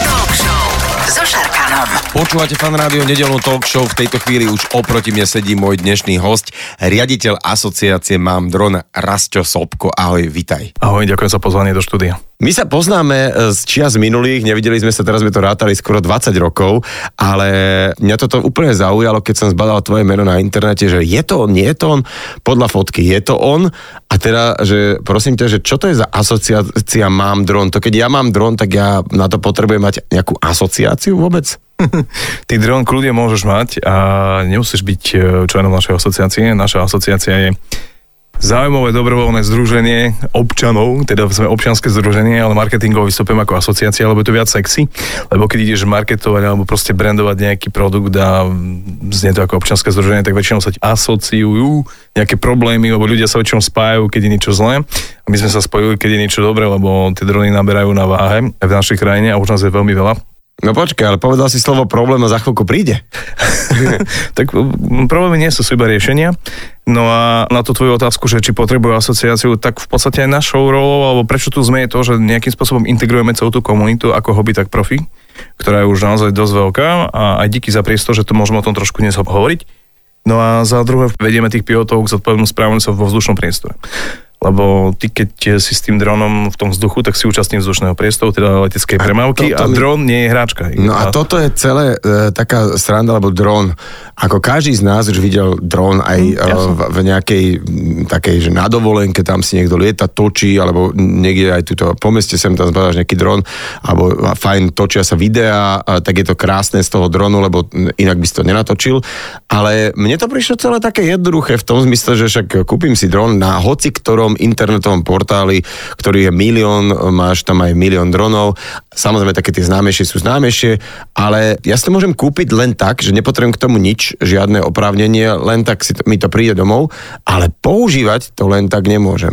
talk show so Šarkanom. Počúvate Fan Rádio nedeľnú talk show. V tejto chvíli už oproti mne sedí môj dnešný host, riaditeľ asociácie Mám dron, Rasto Sopko. Ahoj, vitaj. Ahoj, ďakujem za pozvanie do štúdia. My sa poznáme z čias minulých, nevideli sme sa, teraz sme to rátali skoro 20 rokov, ale mňa toto úplne zaujalo, keď som zbadal tvoje meno na internete, že je to on, nie je to on, podľa fotky je to on, a teda, že prosím ťa, že čo to je za asociácia Mám dron? To keď ja mám dron, tak ja na to potrebujem mať nejakú asociáciu vôbec? Ty dron kľudne môžeš mať a nemusíš byť členom našej asociácie. Naša asociácia je zaujímavé dobrovoľné združenie občanov, teda sme občianske združenie, ale marketingovo vystúpim ako asociácia, lebo je to viac sexy, lebo keď ideš marketovať alebo proste brandovať nejaký produkt a znie to ako občianske združenie, tak väčšinou sa asociujú nejaké problémy, lebo ľudia sa väčšinou spájajú, keď je niečo zlé. A my sme sa spojili, keď je niečo dobré, lebo tie drony naberajú na váhe v našej krajine a už nás je veľmi veľa. No počkaj, ale povedal si slovo problém a za chvíľku príde. Tak problémy nie sú, sú iba riešenia. No a na tú tvoju otázku, že či potrebujú asociáciu, tak v podstate aj našou rolou, alebo prečo tu sme, je to, že nejakým spôsobom integrujeme celú tú komunitu ako hobby, tak profi, ktorá je už naozaj dosť veľká, a aj díky za priestor, že to môžeme o tom trošku dnes hovoriť. No a za druhé, vedieme tých pilotov k zodpovednému správaniu sa vo vzdušnom priestore. Lebo ty, keď si s tým dronom v tom vzduchu, tak si účastní vzdušného priestoru, teda leteckej premávky, a dron nie je hráčka. No a toto je celé taká sranda, lebo dron, ako každý z nás už videl dron aj v nejakej takej, že na dovolenke, tam si niekto lieta, točí, alebo niekde aj tuto po meste sem tam zbadáš nejaký dron, alebo fajn, točia sa videá, tak je to krásne z toho dronu, lebo inak by si to nenatočil. Ale mne to prišlo celé také jednoduché v tom zmysle, že však kúpim si dron na hoci ktorom internetovom portáli, ktorý je milión, máš tam aj milión dronov. Samozrejme, také tie známejšie sú známejšie, ale ja si to môžem kúpiť len tak, že nepotrebujem k tomu nič, žiadne oprávnenie, len tak si to, mi to príde domov, ale používať to len tak nemôžem.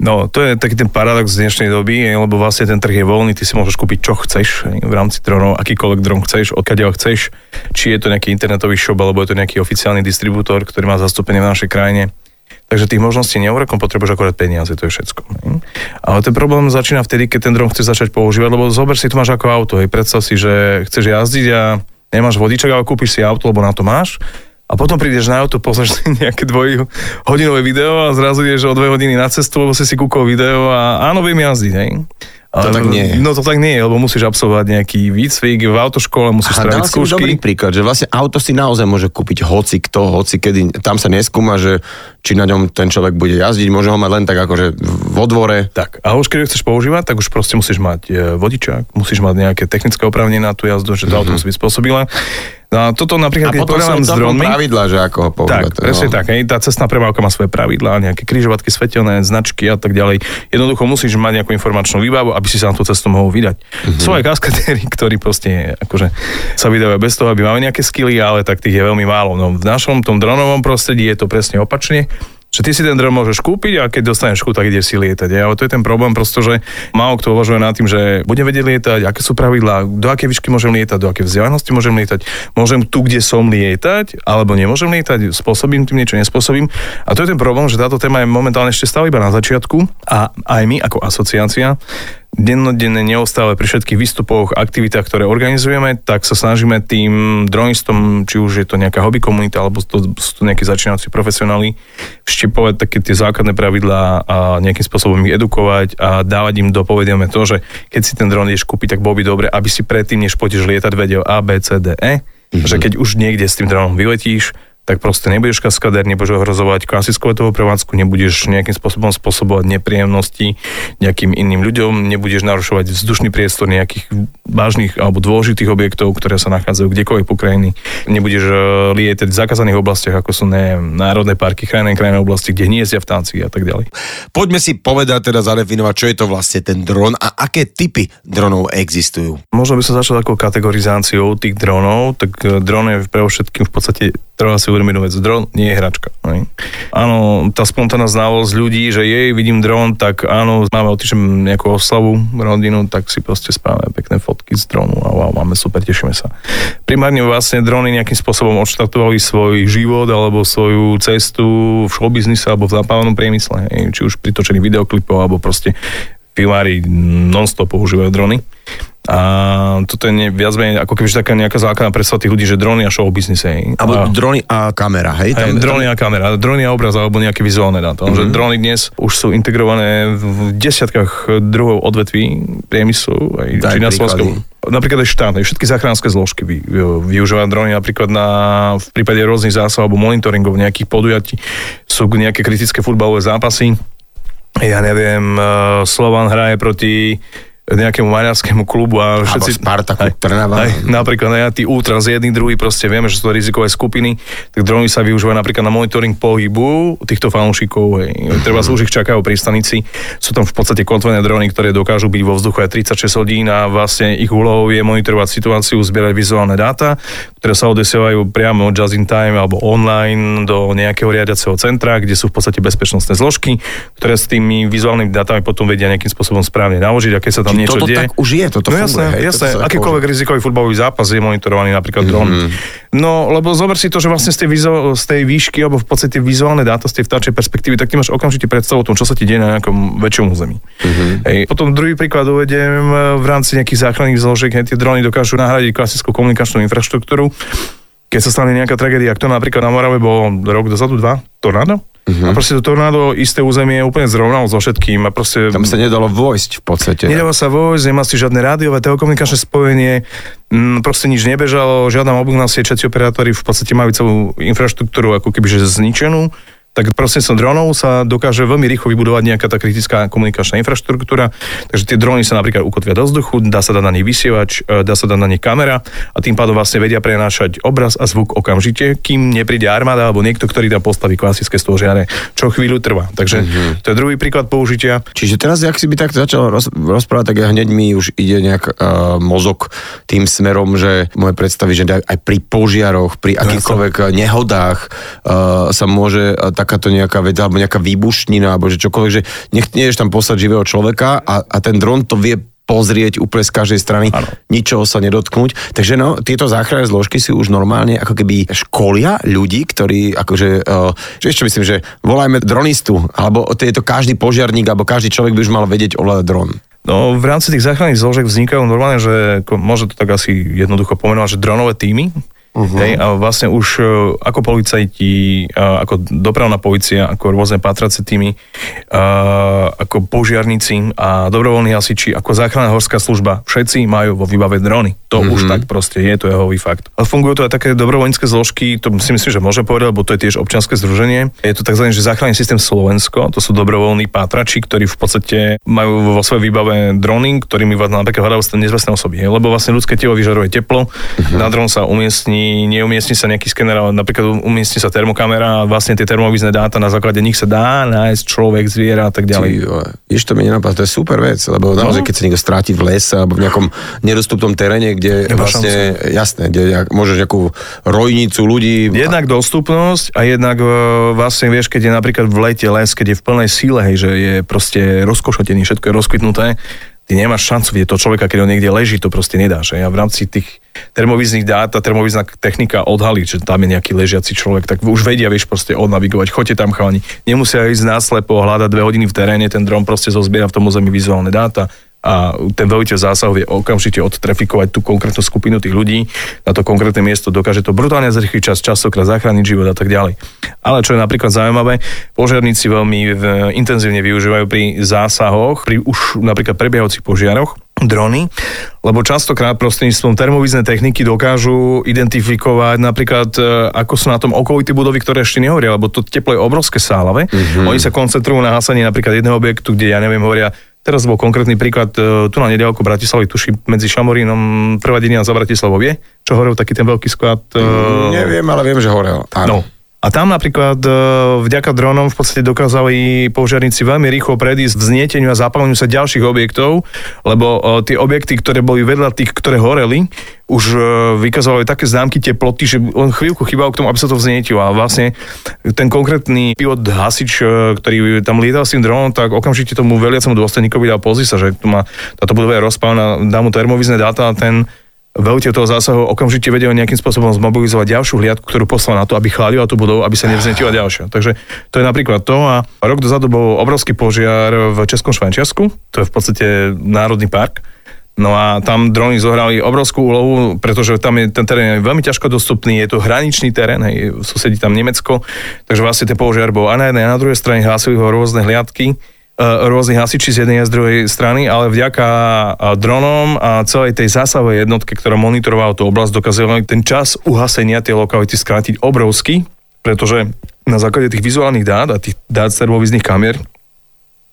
No, to je taký ten paradox z dnešnej doby, lebo vlastne ten trh je voľný, ty si môžeš kúpiť čo chceš v rámci dronov, akýkoľvek dron chceš, odkiaľ chceš, či je to nejaký internetový shop, alebo je to nejaký oficiálny distribútor, ktorý má zastúpenie v našej krajine. Takže tých možností neurekom, potrebuješ akorát peniaze, to je všetko. Ale ten problém začína vtedy, keď ten dron chceš začať používať, lebo zober si, to máš ako auto. Hej. Predstav si, že chceš jazdiť a nemáš vodičak, ale kúpiš si auto, lebo na to máš. A potom prídeš na auto, pozrieš si nejaké dvojhodinové video a zrazu ideš o 2 hodiny na cestu, lebo si kúkol video a áno, viem jazdiť. Hej. To tak nie je. No to tak nie je, lebo musíš absolvovať nejaký výcvik v autoškole, musíš stráviť skúšky. Dobrý príklad, že vlastne auto si naozaj môže kúpiť hoci kto, hoci kedy. Tam sa neskúma, že či na ňom ten človek bude jazdiť, môže ho mať len tak akože vo dvore. Tak, a už keď ho chceš používať, tak už proste musíš mať vodičák, musíš mať nejaké technické oprávnenie na tú jazdu, že to auto musí byť spôsobilé. No, toto napríklad, keď porovnám s dronmi, pravidlá, že ako ho používať. Tak, presne tak. Tá cestná premávka má svoje pravidlá, nejaké križovatky, svetelné značky a tak ďalej. Jednoducho musíš mať nejakú informačnú výbavu, aby si sa na tú cestu mohol vydať. Sú aj kaskadéri, ktorí proste akože sa vydávajú bez toho, aby mali nejaké skily, ale tak tých je veľmi málo. No, v našom tom dronovom prostredí je to presne opačne. Že ty si ten dron môžeš kúpiť a keď dostaneš chuť, tak ideš si lietať. Ale to je ten problém, pretože málo kto uvažuje nad tým, že budem vedieť lietať, aké sú pravidlá, do akej výšky môžem lietať, do akej vzdialenosti môžem lietať, môžem tu, kde som, lietať, alebo nemôžem lietať, spôsobím tým niečo, nespôsobím. A to je ten problém, že táto téma je momentálne ešte stále iba na začiatku a aj my ako asociácia dennodenne, neustále pri všetkých výstupoch, aktivitách, ktoré organizujeme, tak sa snažíme tým dronistom, či už je to nejaká hobby komunita, alebo sú to nejakí začínajúci profesionáli, vštepovať také tie základné pravidlá a nejakým spôsobom ich edukovať a dávať im do povedomia to, že keď si ten dron ideš kúpiť, tak bolo by dobre, aby si predtým, než pôjdeš lietať, vedel A, B, C, D, E, že keď už niekde s tým dronom vyletíš, tak proste nebudeš kaskadér, nebudeš ohrozovať klasickú letovú prevádzku, nebudeš nejakým spôsobom spôsobovať nepríjemnosti nejakým iným ľuďom, nebudeš narušovať vzdušný priestor nejakých vážnych alebo dôležitých objektov, ktoré sa nachádzajú kdekoľvek po krajine. Nebudeš lietať v zakázaných oblastiach, ako sú národné parky, krajné oblasti, kde hniezdia vtáci a tak ďalej. Poďme si povedať, teda zadefinovať, čo je to vlastne ten dron a aké typy dronov existujú. Možno by som začal takou kategorizáciou tých dronov. Tak dron je pre všetkým v podstate treba si uvedomiť vec. Dron nie je hračka. Ne? Áno, tá spontánna znalosť ľudí, že jej, vidím dron, tak áno, máme otýčem nejakú oslavu rodinu, tak si proste správame pekné fotky z dronu a wow, máme super, tešíme sa. Primárne vlastne drony nejakým spôsobom odštartovali svoj život alebo svoju cestu v showbiznise alebo v zábavnom priemysle, hej, či už pri točení videoklipov alebo proste filmári non-stop používajú drony. A toto je viac menej ako keby taká nejaká základná predstava tých ľudí, že drony a show business. Alebo drony a kamera, hej? Tam, drony a kamera, drony a obraz, alebo nejaké vizuálne dáta. Mm-hmm. Drony dnes už sú integrované v desiatkách druhov odvetví priemyslu, aj, či na Slovensku. Napríklad aj štát, všetky záchranské zložky využívajú drony napríklad v prípade rôznych zásahov alebo monitoringov nejakých podujatí. Sú nejaké kritické futbalové zápasy. Ja neviem, Slovan hraje proti nejakému maďarskému klubu a všetci... Spartaku, Trnava. Napríklad tí ultras jedný, druhý, proste vieme, že sú to rizikové skupiny, tak drony sa využívajú napríklad na monitoring pohybu týchto fanúšikov. Treba už ich čakajú pri stanici. Sú tam v podstate kotvené drony, ktoré dokážu byť vo vzduchu aj 36 hodín a vlastne ich úlohou je monitorovať situáciu, zbierať vizuálne dáta, ktoré sa odesievajú priamo just in time alebo online do nejakého riadiaceho centra, kde sú v podstate bezpečnostné zložky, ktoré s tými vizuálnymi dátami potom vedia nejakým spôsobom správne naložiť, aké sa tam niečo toto deje. Tak už je, toto funguje. Jasné, akýkoľvek rizikový futbalový zápas je monitorovaný napríklad dronom. No, lebo zober si to, že vlastne z tej výšky, alebo v podstate vizuálne dáta z tej vtáčej perspektívy, tak ty máš okamžite predstavu o tom, čo sa ti deje na nejakom väčšom území. Mm-hmm. Potom druhý príklad uvediem v rámci nejakých záchranných zložiek, tie drony dokážu nahradiť klasickú komunikačnú infraštruktúru. Keď sa stane nejaká tragédia, ako napríklad na Morave bolo rok dozadu, dva, tornádo. Uh-huh. A proste to tornádo isté územie úplne zrovnalo so všetkým a proste... Tam sa nedalo vojsť v podstate. Nedalo sa vojsť, nemá si žiadne rádiové, telekomunikačné spojenie, proste nič nebežalo, žiadna mobilná sieť, všetci operátori v podstate majú celú infraštruktúru ako kebyže zničenú. Tak prostredníctvom dronov sa dokáže veľmi rýchlo vybudovať nejaká tá kritická komunikačná infraštruktúra. Takže tie drony sa napríklad ukotvia do vzduchu, dá sa dať na nich vysielač, dá sa dať na nich kamera a tým pádom vlastne vedia prenášať obraz a zvuk okamžite, kým nepríde armáda alebo niekto, ktorý tam postaví klasické stôžiare, čo chvíľu trvá. Takže to je druhý príklad použitia. Čiže teraz, ak si by tak začal rozprávať, tak hneď mi už ide nejak mozog tým smerom, že moje predstavy, že aj pri požiaroch, pri akýchkoľvek nehodách sa môže takáto nejaká vec, alebo nejaká výbušnina, alebo že čokoľvek, že nechceš tam poslať živého človeka a ten dron to vie pozrieť úplne z každej strany, ano. Ničoho sa nedotknúť. Takže no, tieto záchranné zložky si už normálne ako keby školia ľudí, ktorí akože, že ešte myslím, že volajme dronistu, alebo to je to každý požiarník, alebo každý človek by už mal vedieť ovládať dron. No, v rámci tých záchranných zložiek vznikajú normálne, že môže to tak asi jednoducho pomenovať, že dronové týmy. Hej, a vlastne už ako policajti, ako dopravná polícia, ako rôzne pátrace týmy, ako požiarníci a dobrovoľní hasiči, ako záchranná horská služba, všetci majú vo výbave drony. To už tak proste je, to je hový fakt. A fungujú to aj také dobrovoľnícke zložky, to si myslím, že môžem povedať, lebo to je tiež občianske združenie. Je to tzv. Záchranný systém Slovensko, to sú dobrovoľní pátrači, ktorí v podstate majú vo svojej výbave drony, ktorými napríklad hľadajú nezvestné osoby. Lebo vlastne ľudské telo vyžaruje teplo, na dron sa umiestni, neumiestni sa nejaký skener, ale napríklad umiestni sa termokamera a vlastne tie termovízne dáta, na základe nich sa dá nájsť človek, zviera a tak ďalej. Ešte to mi nenapadá, to je super vec, lebo naozaj, keď sa niekto stráti v lese alebo v nejakom nedostupnom teréne, kde vlastne, jasné, kde môžeš nejakú rojnicu ľudí... Jednak dostupnosť a jednak vlastne vieš, keď je napríklad v lete les, keď je v plnej síle, hej, že je proste rozkošatený, všetko je rozkvitnuté, ty nemáš šancu vidieť toho človeka, keď on niekde leží, to proste nedáš. A v rámci tých termovíznych dát, tá termovízna technika odhalí, že tam je nejaký ležiaci človek, tak už vedia, vieš, proste odnavigovať, choďte tam chalani. Nemusia ísť náslepo, hľadať 2 hodiny v teréne, ten dron proste zozbiera v tom území vizuálne dáta a ten veľiteľ zásahov je okamžite odtrafikovať tú konkrétnu skupinu tých ľudí na to konkrétne miesto, dokáže to brutálne zrýchliť čas, častokrát zachrániť život a tak ďalej. Ale čo je napríklad zaujímavé, požiarníci veľmi intenzívne využívajú pri zásahoch, pri už napríklad prebiehajúcich požiaroch drony, lebo častokrát prostredníctvom termovíznej techniky dokážu identifikovať napríklad, ako sú na tom okolité budovy, ktoré ešte nehoria, lebo to teplo je obrovské sálave. Oni sa koncentrujú na hasanie napríklad jedného objektu, kde ja neviem, hovoria. Teraz bol konkrétny príklad, tu na neďaleko Bratislavy, tuším, medzi Šamorínom, Prvadinia za Bratislavou, vie? Čo horel taký ten veľký sklad? Neviem, ale viem, že horel. Áno. No. A tam napríklad vďaka dronom v podstate dokázali požiarníci veľmi rýchlo predísť vznieteniu a zapáleniu sa ďalších objektov, lebo tie objekty, ktoré boli vedľa tých, ktoré horeli, už vykazovali také známky teploty, že on chvíľku chýbal k tomu, aby sa to vznietilo. A vlastne ten konkrétny pilot hasič, ktorý tam lietal s tým dronom, tak okamžite tomu veliacemu dôstojníkovi dal pozri sa, že tu má táto budova je rozpálená, dá mu termovizné dáta a ten veľiteľ toho zásahu okamžite vedel nejakým spôsobom zmobilizovať ďalšiu hliadku, ktorú poslal na to, aby chládila tú budovu, aby sa nevznetila ďalšia. Takže to je napríklad to a rok dozadu bol obrovský požiar v Českom Švajčiarsku, to je v podstate národný park. No a tam drony zohrali obrovskú úlohu, pretože tam je ten terén je veľmi ťažko dostupný, je to hraničný terén, hej, susedí tam Nemecko, takže vlastne ten požiar bol a na jednej a na druhej strane hlásili ho rôzne hliadky, rôzni hasiči z jednej a z druhej strany, ale vďaka dronom a celej tej zásahovej jednotke, ktorá monitorovala tú oblasť, dokázala ten čas uhasenia tej lokality skrátiť obrovsky, pretože na základe tých vizuálnych dát a tých dát servovíznych kamier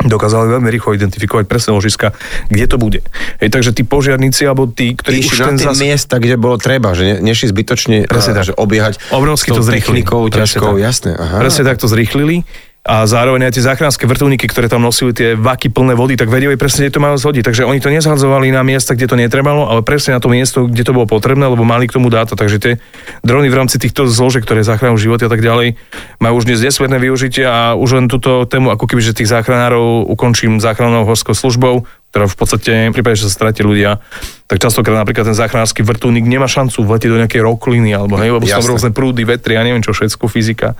dokázali veľmi rýchlo identifikovať presné ložiska, kde to bude. Hej, takže tí požiarníci alebo tí, ktorí išli na tie miesta, kde bolo treba, že nešli zbytočne že obiehať obrovsky to zrýchlili. Technikou ťažkou, jasné. Aha. Presne tak to zrýchlili. A zároveň aj tie záchranské vrtuľníky, ktoré tam nosili tie vaky plné vody, tak vedeli presne, kde to malo zhodiť. Takže oni to nezhadzovali na miesta, kde to netrebalo, ale presne na to miesto, kde to bolo potrebné, lebo mali k tomu dáta. Takže tie drony v rámci týchto zložiek, ktoré zachránujú životy a tak ďalej, majú už dnes nesmierne využitie a už len túto tému, ako kebyže tých záchranárov ukončím záchrannou horskou službou, ktorá v podstate v prípade, že sa stratia ľudia, tak častokrát napríklad ten záchranársky vrtuľník nemá šancu vletieť do nejakej rokliny alebo hej, lebo sú tam rôzne prúdy, vetry, ja neviem čo všetko, fyzika.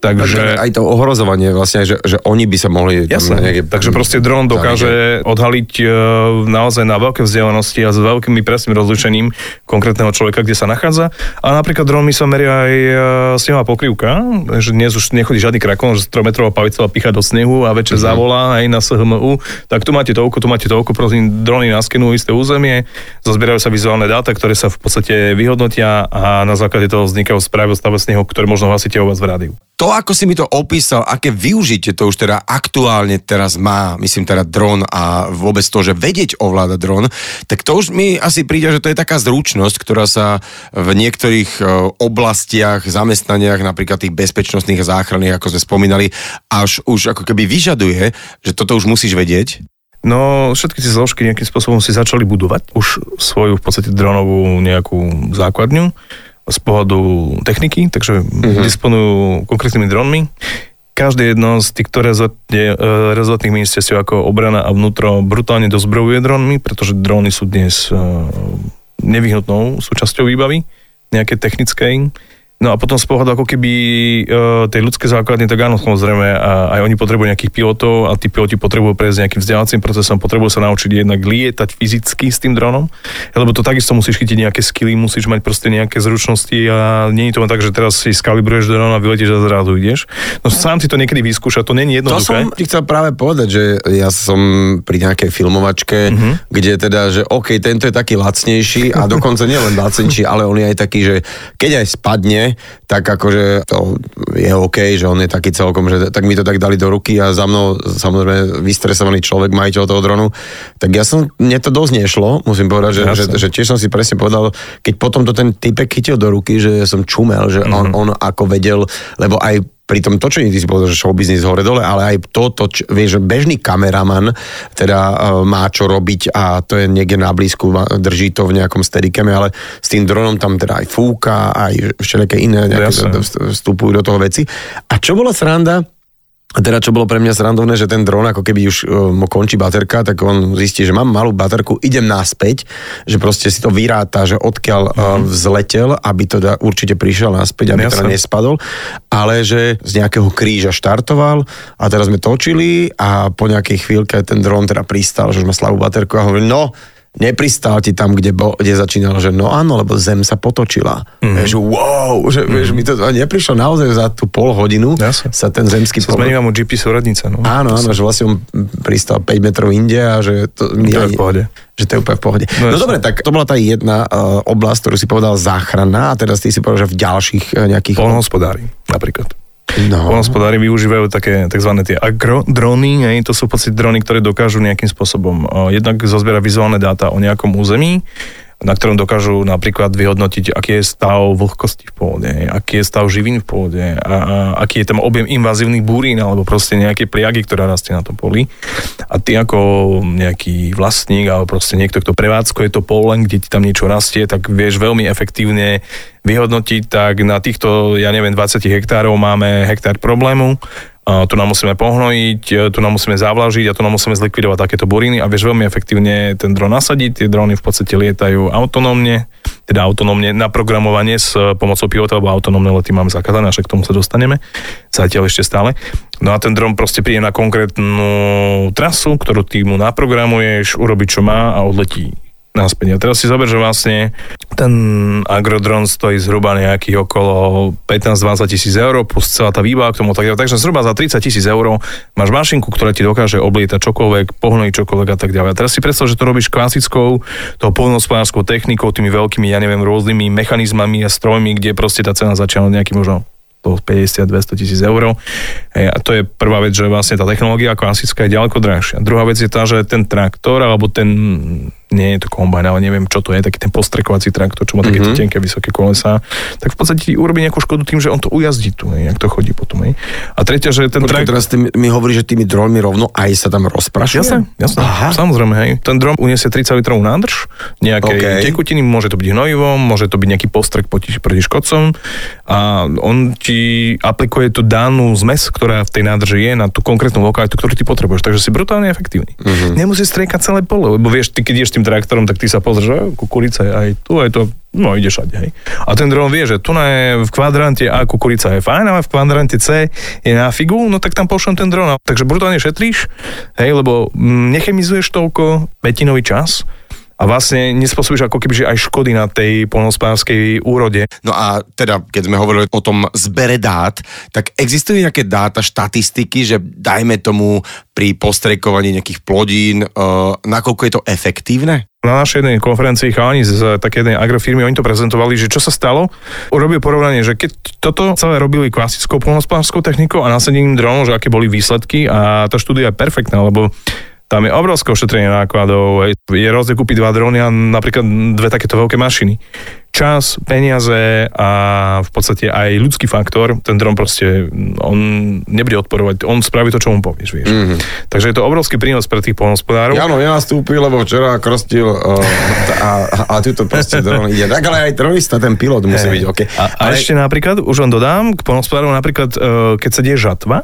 Takže aj to ohrozovanie vlastne, že oni by sa mohli... Jasné, takže proste dron dokáže odhaliť naozaj na veľké vzdialenosti a s veľkými presným rozlišením konkrétneho človeka, kde sa nachádza. A napríklad dronmi sa meria aj snehová pokrývka, že dnes už nechodí žiadny krakon, že 3-metrová pavica pícha do snehu a večer zavolá aj na SHMU. Tak tu máte toľko, prosím, drony naskenujú isté územie, zozbierajú sa vizuálne dáta, ktoré sa v podstate vyhodnotia a na základe toho vznikajú správy o stave snehu, ktoré možno hlasíte u vás v rádiu. To, ako si mi to opísal, aké využitie to už teda aktuálne teraz má, myslím teda dron a vôbec to, že vedieť ovláda dron, tak to už mi asi príde, že to je taká zručnosť, ktorá sa v niektorých oblastiach, zamestnaniach, napríklad tých bezpečnostných a záchranných, ako sme spomínali, až už ako keby vyžaduje, že toto už musíš vedieť. No, všetky tie zložky nejakým spôsobom si začali budovať už svoju v podstate dronovú nejakú základňu z pohľadu techniky, takže disponujú konkrétnymi dronmi. Každé jedno z týchto rezortných ministerstiev ako obrana a vnútro brutálne dozbrojuje dronmi, pretože dróny sú dnes nevyhnutnou súčasťou výbavy, nejaké technickej. No a potom z pohľadu ako keby tej ľudské základne, tak áno, samozrejme, a aj oni potrebujú nejakých pilotov a tí piloti potrebujú prejsť nejakým vzdelávacím procesom, potrebujú sa naučiť jednak lietať fyzicky s tým dronom, lebo to takisto musíš chytiť nejaké skilly, musíš mať proste nejaké zručnosti a nie je to len tak, že teraz si skalibruješ dron a vyletíš a zrazu ideš. No sám si to niekedy vyskúša, to nie je jednoduché. To som ti chcel práve povedať, že ja som pri nejakej filmovačke, kde teda, že OK, tento je taký lacnejší a dokonca nielen lacnejší, ale on je aj taký, že keď aj spadne, tak akože to je OK, že on je taký celkom, že tak mi to tak dali do ruky a za mnou samozrejme vystresovaný človek, majiteľ toho dronu, tak ja som, mne to dosť nešlo, musím povedať, že tiež som si presne povedal, keď potom to ten typek chytil do ruky, že som čumel, že on ako vedel, lebo aj pri tom točení, ty si povedal, že showbiznis hore-dole, ale aj to, vieš, bežný kameraman teda má čo robiť a to je niekde na blízku, drží to v nejakom steadicame, ale s tým dronom tam teda aj fúka, aj všelijaké iné nejaké vstupujú do toho veci. A čo bola sranda? A teda, čo bolo pre mňa srandovné, že ten dron, ako keby už mu končí baterka, tak on zistí, že mám malú baterku, idem naspäť, že proste si to vyráta, že odkiaľ vzletel, aby to určite prišiel naspäť, aby teda nespadol, ale že z nejakého kríža štartoval a teraz sme točili a po nejakej chvíľke ten dron teda pristal, že už má slabú baterku a hovoril, no... nepristal ti tam, kde začínalo, že no áno, lebo zem sa potočila. Že wow, že vieš, mi to neprišlo naozaj za tú pol hodinu sa ten zemský... Zmenila mu GPS úradnica, no. Áno, že vlastne on pristal 5 metrov inde a že to... To je v pohode. Že to je úplne v pohode. No dobre, tak to bola tá jedna oblasť, ktorú si povedal záchrana a teraz ty si povedal, že v ďalších nejakých... Poľnohospodári napríklad. Poľnohospodári využívajú také tzv. Tie agrodrony, to sú v podstate drony, ktoré dokážu nejakým spôsobom jednak zozbierať vizuálne dáta o nejakom území na ktorom dokážu napríklad vyhodnotiť, aký je stav vlhkosti v pôde, aký je stav živín v pôde a aký je tam objem invazívnych búrín alebo proste nejaké priagy, ktorá rastie na tom poli. A ty ako nejaký vlastník alebo proste niekto, kto prevádzkuje to pole, kde ti tam niečo rastie, tak vieš veľmi efektívne vyhodnotiť, tak na týchto, 20 hektárov máme hektár problému. Tu nám musíme pohnojiť, tu nám musíme zavlažiť a tu nám musíme zlikvidovať takéto buriny a vieš veľmi efektívne ten dron nasadiť. Tie drony v podstate lietajú autonómne na programovanie s pomocou pivota, lebo autonómne lety máme zakázané, až k tomu sa dostaneme. Zatiaľ ešte stále. No a ten dron proste príde na konkrétnu trasu, ktorú ty mu naprogramuješ, urobí čo má a odletí naspäť. A teraz si zober, že vlastne ten agrodron stojí zhruba nejakých okolo 15-20 000 eur plus celá tá výbava k tomu. Takže zhruba za 30 000 eur máš mašinku, ktorá ti dokáže oblietať čokoľvek, pohnojiť čokoľvek a tak ďalej. A teraz si predstav, že to robíš klasickou, tou poľnohospodárskou technikou, tými veľkými, rôznymi mechanizmami a strojmi, kde proste tá cena začína nejaký možno to 50-200 000 eur. A to je prvá vec, že vlastne tá technológia klasická je ďaleko drahšia. Druhá vec je tá, že ten traktor, alebo ten, nie je to kombajn, ale neviem, čo to je, taký ten postrekovací traktor, čo má také tenké, vysoké kolesá, tak v podstate ti urobí nejakú škodu tým, že on to ujazdí tu, jak to chodí potom. A tretia, že ten traktor... Teraz ty mi hovoríš, že tými dronmi rovno aj sa tam rozprašuje? Jasné. Samozrejme, hej. Ten dron uniesie 30 litrov nádrž, nejakej tekutiny, môže to byť hnojivom, môže to byť nejaký postrek proti škodcom a on aplikuje tú danú zmes, ktorá v tej nádrži je na tú konkrétnu lokalitu, ktorú ty potrebuješ. Takže si brutálne efektívny. Nemusíš striekať celé pole, lebo vieš, ty keď ideš tým traktorom, tak ty sa pozrieš, že kukurica je aj tu, no ideš všade, hej. A ten dron vie, že tu je v kvadrante A kukurica je fajn, ale v kvadrante C je na figu, no tak tam pošlem ten dron. Takže brutálne šetríš, hej, lebo nechemizuješ toľko betinový čas. A vlastne nespôsobíš ako keby aj škody na tej poľnohospodárskej úrode. No a teda, keď sme hovorili o tom zbere dát, tak existujú nejaké dáta, štatistiky, že dajme tomu pri postrekovaní nejakých plodín, nakoľko je to efektívne? Na našej jednej konferencii chalani z také jednej agrofirmy, oni to prezentovali, že čo sa stalo, urobili porovnanie, že keď toto celé robili klasickou poľnohospodárskou technikou a nasadením dronov, že aké boli výsledky a tá štúdia je perfektná, lebo tam je obrovské ošetrenie nákladov. Je rozdiel kúpiť 2 drony a napríklad 2 takéto veľké mašiny. Čas, peniaze a v podstate aj ľudský faktor. Ten dron proste, on nebude odporovať. On spraví to, čo mu povieš, vieš. Takže je to obrovský prínos pre tých poľnohospodárov. Jano, nenastúpil, lebo včera krstil a túto proste dron ide. Tak ale aj tronista, ten pilot musí byť OK. A ešte napríklad, už len dodám, k poľnohospodárom napríklad, keď sa deje žatva,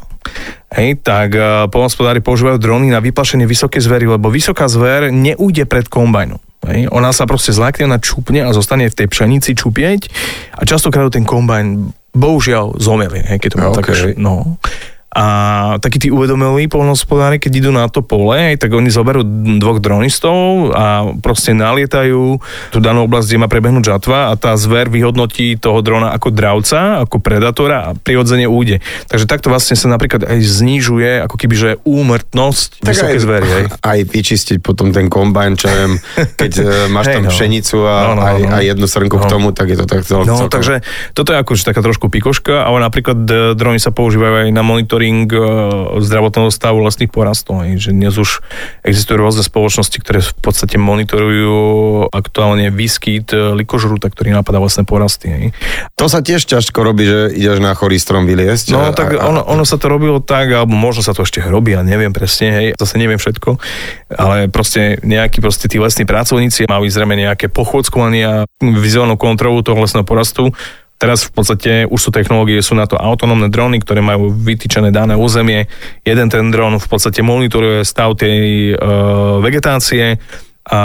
hej, tak poľnohospodári používajú drony na vyplašenie vysokej zvery, lebo vysoká zver neújde pred kombajnom. Hej. Ona sa proste zlákne, ona čupne a zostane v tej pšenici čupieť a častokrát ten kombajn bohužiaľ zomelie, hej, keď to bolo také, no. A takí tí uvedomelí poľnohospodári, keď idú na to pole, tak oni zoberú 2 dronistov a proste nalietajú tú danú oblasť, kde má prebehnúť žatva a tá zver vyhodnotí toho drona ako dravca, ako predátora a prirodzene újde. Takže takto vlastne sa napríklad aj znižuje ako keby, že úmrtnosť tak vysoké zvery. Aj vyčistiť potom ten kombajn, čo viem, keď máš tam pšenicu a aj jednu srnku k tomu, tak je to tak celé. No, takže toto je akože taká trošku pikoška, ale napríklad drony sa používajú aj na monitoring zdravotného stavu lesných porastov. Že dnes už existujú rôzne spoločnosti, ktoré v podstate monitorujú aktuálne výskyt likožrúta, ktorý napadá vlastné porasty. To sa tiež ťažko robí, že ideš na chorý strom vyliesť. No tak ono sa to robilo tak, alebo možno sa to ešte robí, ja neviem presne, hej, zase neviem všetko, ale proste nejakí tí lesní pracovníci mali zrejme nejaké pochôdzkovania, vizuálnu kontrolu toho lesného porastu. Teraz v podstate už sú technológie, sú na to autonómne drony, ktoré majú vytýčené dané územie. Jeden ten dron v podstate monitoruje stav tej vegetácie a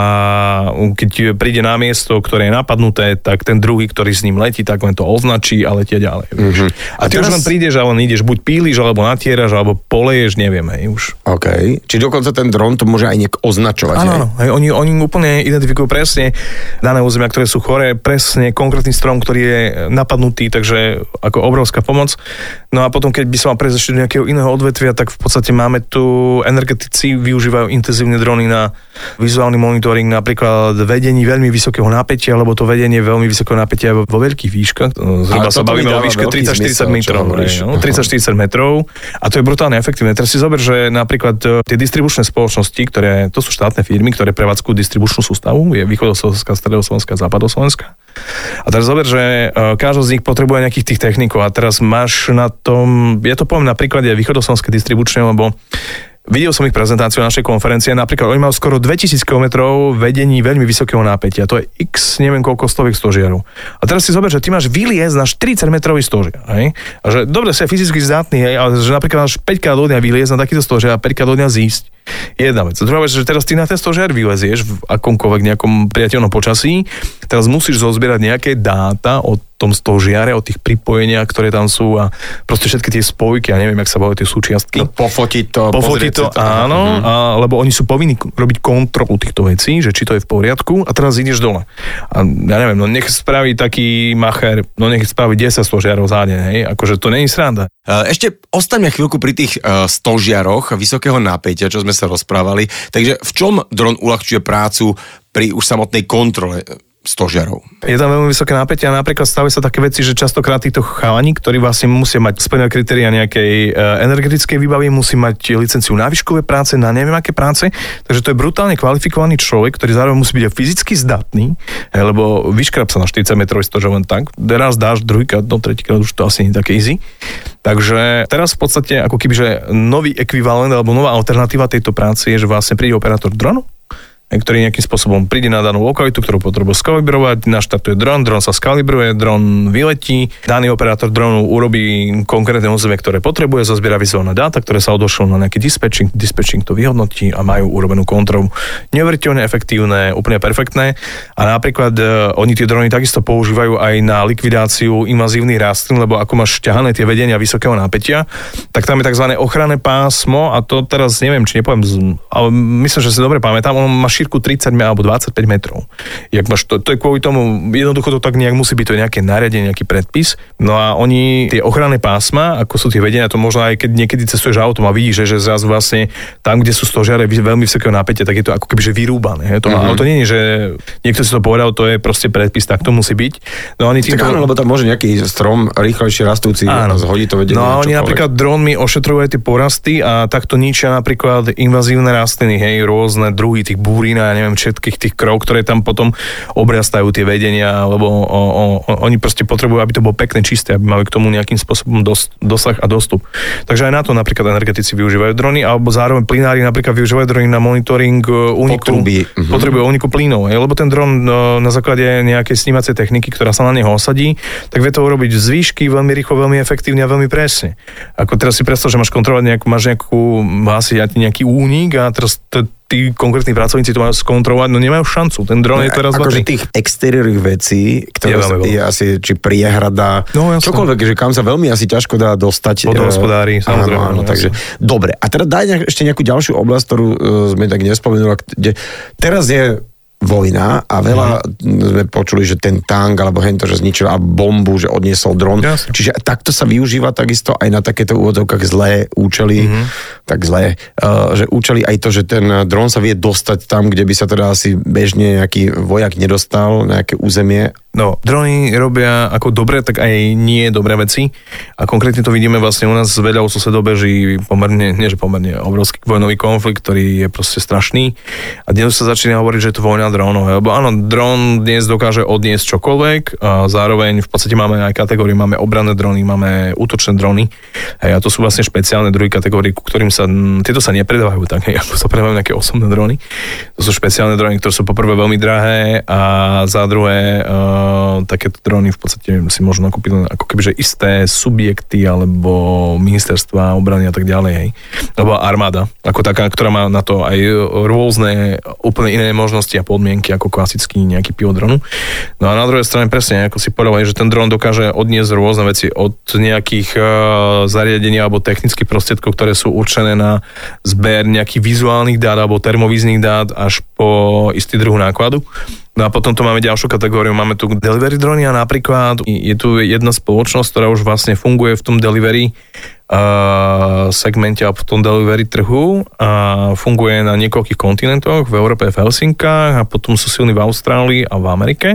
keď príde na miesto, ktoré je napadnuté, tak ten druhý, ktorý s ním letí, tak len to označí a letie ďalej. A ty teraz... už len prídeš a len ideš, buď píliš, alebo natieraš, alebo poleješ, neviem, hej, už. OK. Či dokonca ten dron to môže aj nejak označovať, hej? Áno, oni úplne identifikujú presne dané územia, ktoré sú choré, presne konkrétny strom, ktorý je napadnutý, takže ako obrovská pomoc. No a potom, keď by sa mal prejsť ešte do nejakého iného odvetvia, tak v podstate máme tu energetici, využívajú intenzívne drony na vizuálny monitoring napríklad vedení veľmi vysokého napätia, lebo to vedenie veľmi vysokého napätia vo veľkých výškach. Zhruba sa bavíme o výške 30-40 metrov. 30-40 metrov. A to je brutálne efektívne. Teraz si zober, že napríklad tie distribučné spoločnosti, ktoré to sú štátne firmy, ktoré prevádzkujú distribučnú sústavu, je Východoslovenská, Stredoslovenská, Západoslovenská. A teraz zober, že každý z nich potrebuje nejakých tých technikov. A teraz máš na tom, ja to poviem na príklade Východoslovenskej distribučnej, lebo videl som ich prezentáciu na našej konferencie, napríklad oni majú skoro 2000 km vedení veľmi vysokého nápätia, to je x neviem koľko stoviek stožiarov. A teraz si zober, že ty máš vyliezť na 40-metrový stožiar, hej? A že dobre, si je fyzicky zdatný, hej, ale že napríklad máš 5 krát do dňa vyliezť na takýto stožiar a 5 krát do dňa zísť. Jedna vec. Druhá vec, že teraz ty na ten stožiar vylezieš v akomkoľvek nejakom priateľnom počasí, teraz musíš zozbierať nejaké dáta o tom stožiare, o tých pripojeniach, ktoré tam sú a proste všetky tie spojky, ja neviem, jak sa volajú tie súčiastky. Pofotiť to, áno, lebo oni sú povinní robiť kontrolu týchto vecí, že či to je v poriadku a teraz ideš dole. A ja neviem, no nech spraví taký macher, no nech spraví 10 stožiarov za deň, hej, akože to není sranda. Ešte ostaňme chvíľku pri tých stožiaroch vysokého napätia, čo sme sa rozprávali. Takže v čom dron uľahčuje prácu pri už samotnej kontrole stožiarov? Je tam veľmi vysoké napätie a napríklad stávajú sa také veci, že častokrát týchto chalani, ktorí vlastne musia mať splnené kritéria nejakej energetickej výbavy, musí mať licenciu na výškové práce, na neviem aké práce, takže to je brutálne kvalifikovaný človek, ktorý zároveň musí byť aj fyzicky zdatný, lebo vyškrab sa na 40 metrov stožar len tak, teraz dáš druhýkrát, no tretíkrát už to asi nie je také easy. Takže teraz v podstate ako keby, že nový ekvivalent alebo nová alternatíva tejto práce je, že vlastne príde operátor dronu, ktorý nejakým spôsobom príde na danú lokalitu, ktorú potrebuje skalibrovať, naštartuje dron, dron sa skalibruje, dron vyletí, daný operátor dronu urobí konkrétne územie, ktoré potrebuje, zozbiera vizuálne dáta, ktoré sa odošlo na nejaký dispečing to vyhodnotí a majú urobenú kontrolu. Neuveriteľne efektívne, úplne perfektné a napríklad oni tie drony takisto používajú aj na likvidáciu invazívnych rastlín, lebo ako máš ťahané tie vedenia vysokého napätia, tak tam je tzv. Ochranné pásmo a to teraz neviem, či nepoviem, ale myslím, že si dobre pamätám, on má 30 alebo 25 metrov. Jak máš to je kvôli tomu, jednoducho to tak nejak musí byť, to je nejaké nariadenie, nejaký predpis. No a oni, tie ochranné pásma, ako sú tie vedenia, to možno aj keď niekedy cestuješ autom a vidíš, že zraz vlastne tam, kde sú stožiare veľmi vysokého napätia, tak je to ako keby, že vyrúbané. To, ale to nie je, že niekto si to povedal, to je proste predpis, tak to musí byť. No oni tým... Tak áno, lebo tam môže nejaký strom rýchlejšie rastúci zhodiť to vedenie. No a oni napríklad drónmi ošetrujú tie porasty a takto ničia napríklad invazívne rastliny, hej, rôzne druhy tých búrí, a neviem všetkých tých krov, ktoré tam potom obrastajú tie vedenia, lebo oni proste potrebujú, aby to bolo pekné, čisté, aby mali k tomu nejakým spôsobom dosah a dostup. Takže aj na to napríklad energetici využívajú drony, alebo zároveň plynári napríklad využívajú drony na monitoring úniku, potrebujú úniku plynov, lebo ten dron na základe nejakej snímacej techniky, ktorá sa na neho osadí, tak vie to urobiť z výšky veľmi rýchlo, veľmi efektívne a veľmi presne. Ako teraz si predstav, že máš kontrolovať nejaký únik a teraz tí konkrétni pracovníci to majú skontrolovať, no nemajú šancu. Ten dron je teraz akože tých exteriérnych vecí, ktoré je asi či priehrada, čokoľvek, že kam sa veľmi asi ťažko dá dostať. Vodohospodári, samozrejme. Áno, takže dobre. A teda daj ešte nejakú ďalšiu oblasť, ktorú sme tak nespomenuli, kde teraz je vojna a veľa sme počuli, že ten tank alebo hento, že zničil a bombu, že odniesol dron. Jasne. Čiže takto sa využíva takisto aj na takéto úvodzovkách zlé účely, že účely aj to, že ten dron sa vie dostať tam, kde by sa teda asi bežne nejaký vojak nedostal, nejaké územie. No, drony robia ako dobré, tak aj nie dobré veci. A konkrétne to vidíme vlastne u nás veľa u susedov beží pomerne obrovský vojnový konflikt, ktorý je proste strašný. A dnes sa začína hovoriť, že je to vojna drónov. Lebo áno, drón dnes dokáže odniesť čokoľvek. A zároveň v podstate máme aj kategórie, máme obranné drony, máme útočné drony. A to sú vlastne špeciálne druhy kategórie, ku ktorým sa tieto sa nepredávajú tak, ako sa predávajú nejaké osobné drony. To sú špeciálne drony, ktoré sú poprvé veľmi drahé a za druhé takéto dróny v podstate si môžu nakúpiť ako kebyže isté subjekty alebo ministerstva obrany a tak ďalej, hej. Alebo armáda, ako taká, ktorá má na to aj rôzne úplne iné možnosti a podmienky ako klasický nejaký pivot dronu. No a na druhej strane presne, ako si povedal, že ten dron dokáže odniesť rôzne veci od nejakých zariadení alebo technických prostriedkov, ktoré sú určené na zber nejakých vizuálnych dát alebo termovíznych dát až po istý druh nákladu. No a potom tu máme ďalšiu kategóriu, máme tu delivery drony a napríklad je tu jedna spoločnosť, ktorá už vlastne funguje v tom delivery segmente a potom delivery trhu a funguje na niekoľkých kontinentoch, v Európe, v Helsinkách a potom sú silní v Austrálii a v Amerike.